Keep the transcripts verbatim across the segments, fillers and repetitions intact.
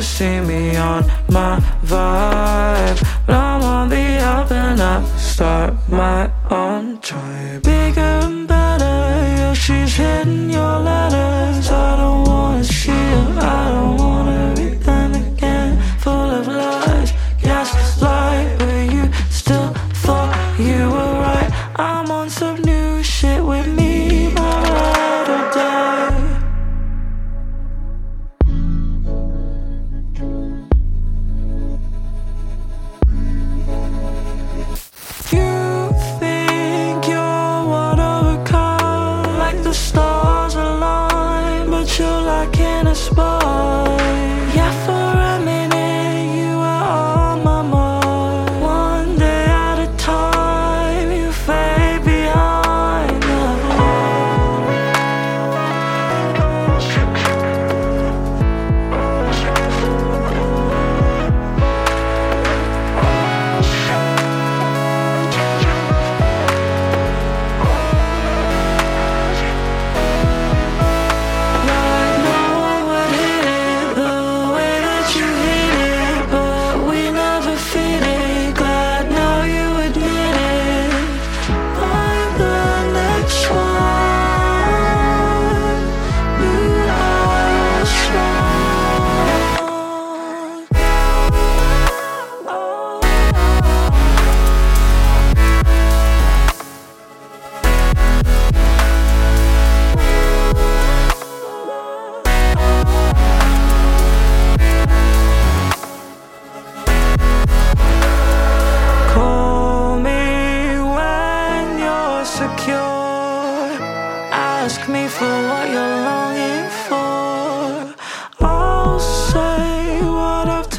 you see me on my vibe, but I'm on the up and up, start my own tribe. Bigger and better, yeah, she's hitting your letters. I don't wanna see her, I don't wanna read them again. Full of lies, yes, lie, but you still thought you were right. I'm on some new shit with me, my ride or die.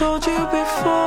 Told you before.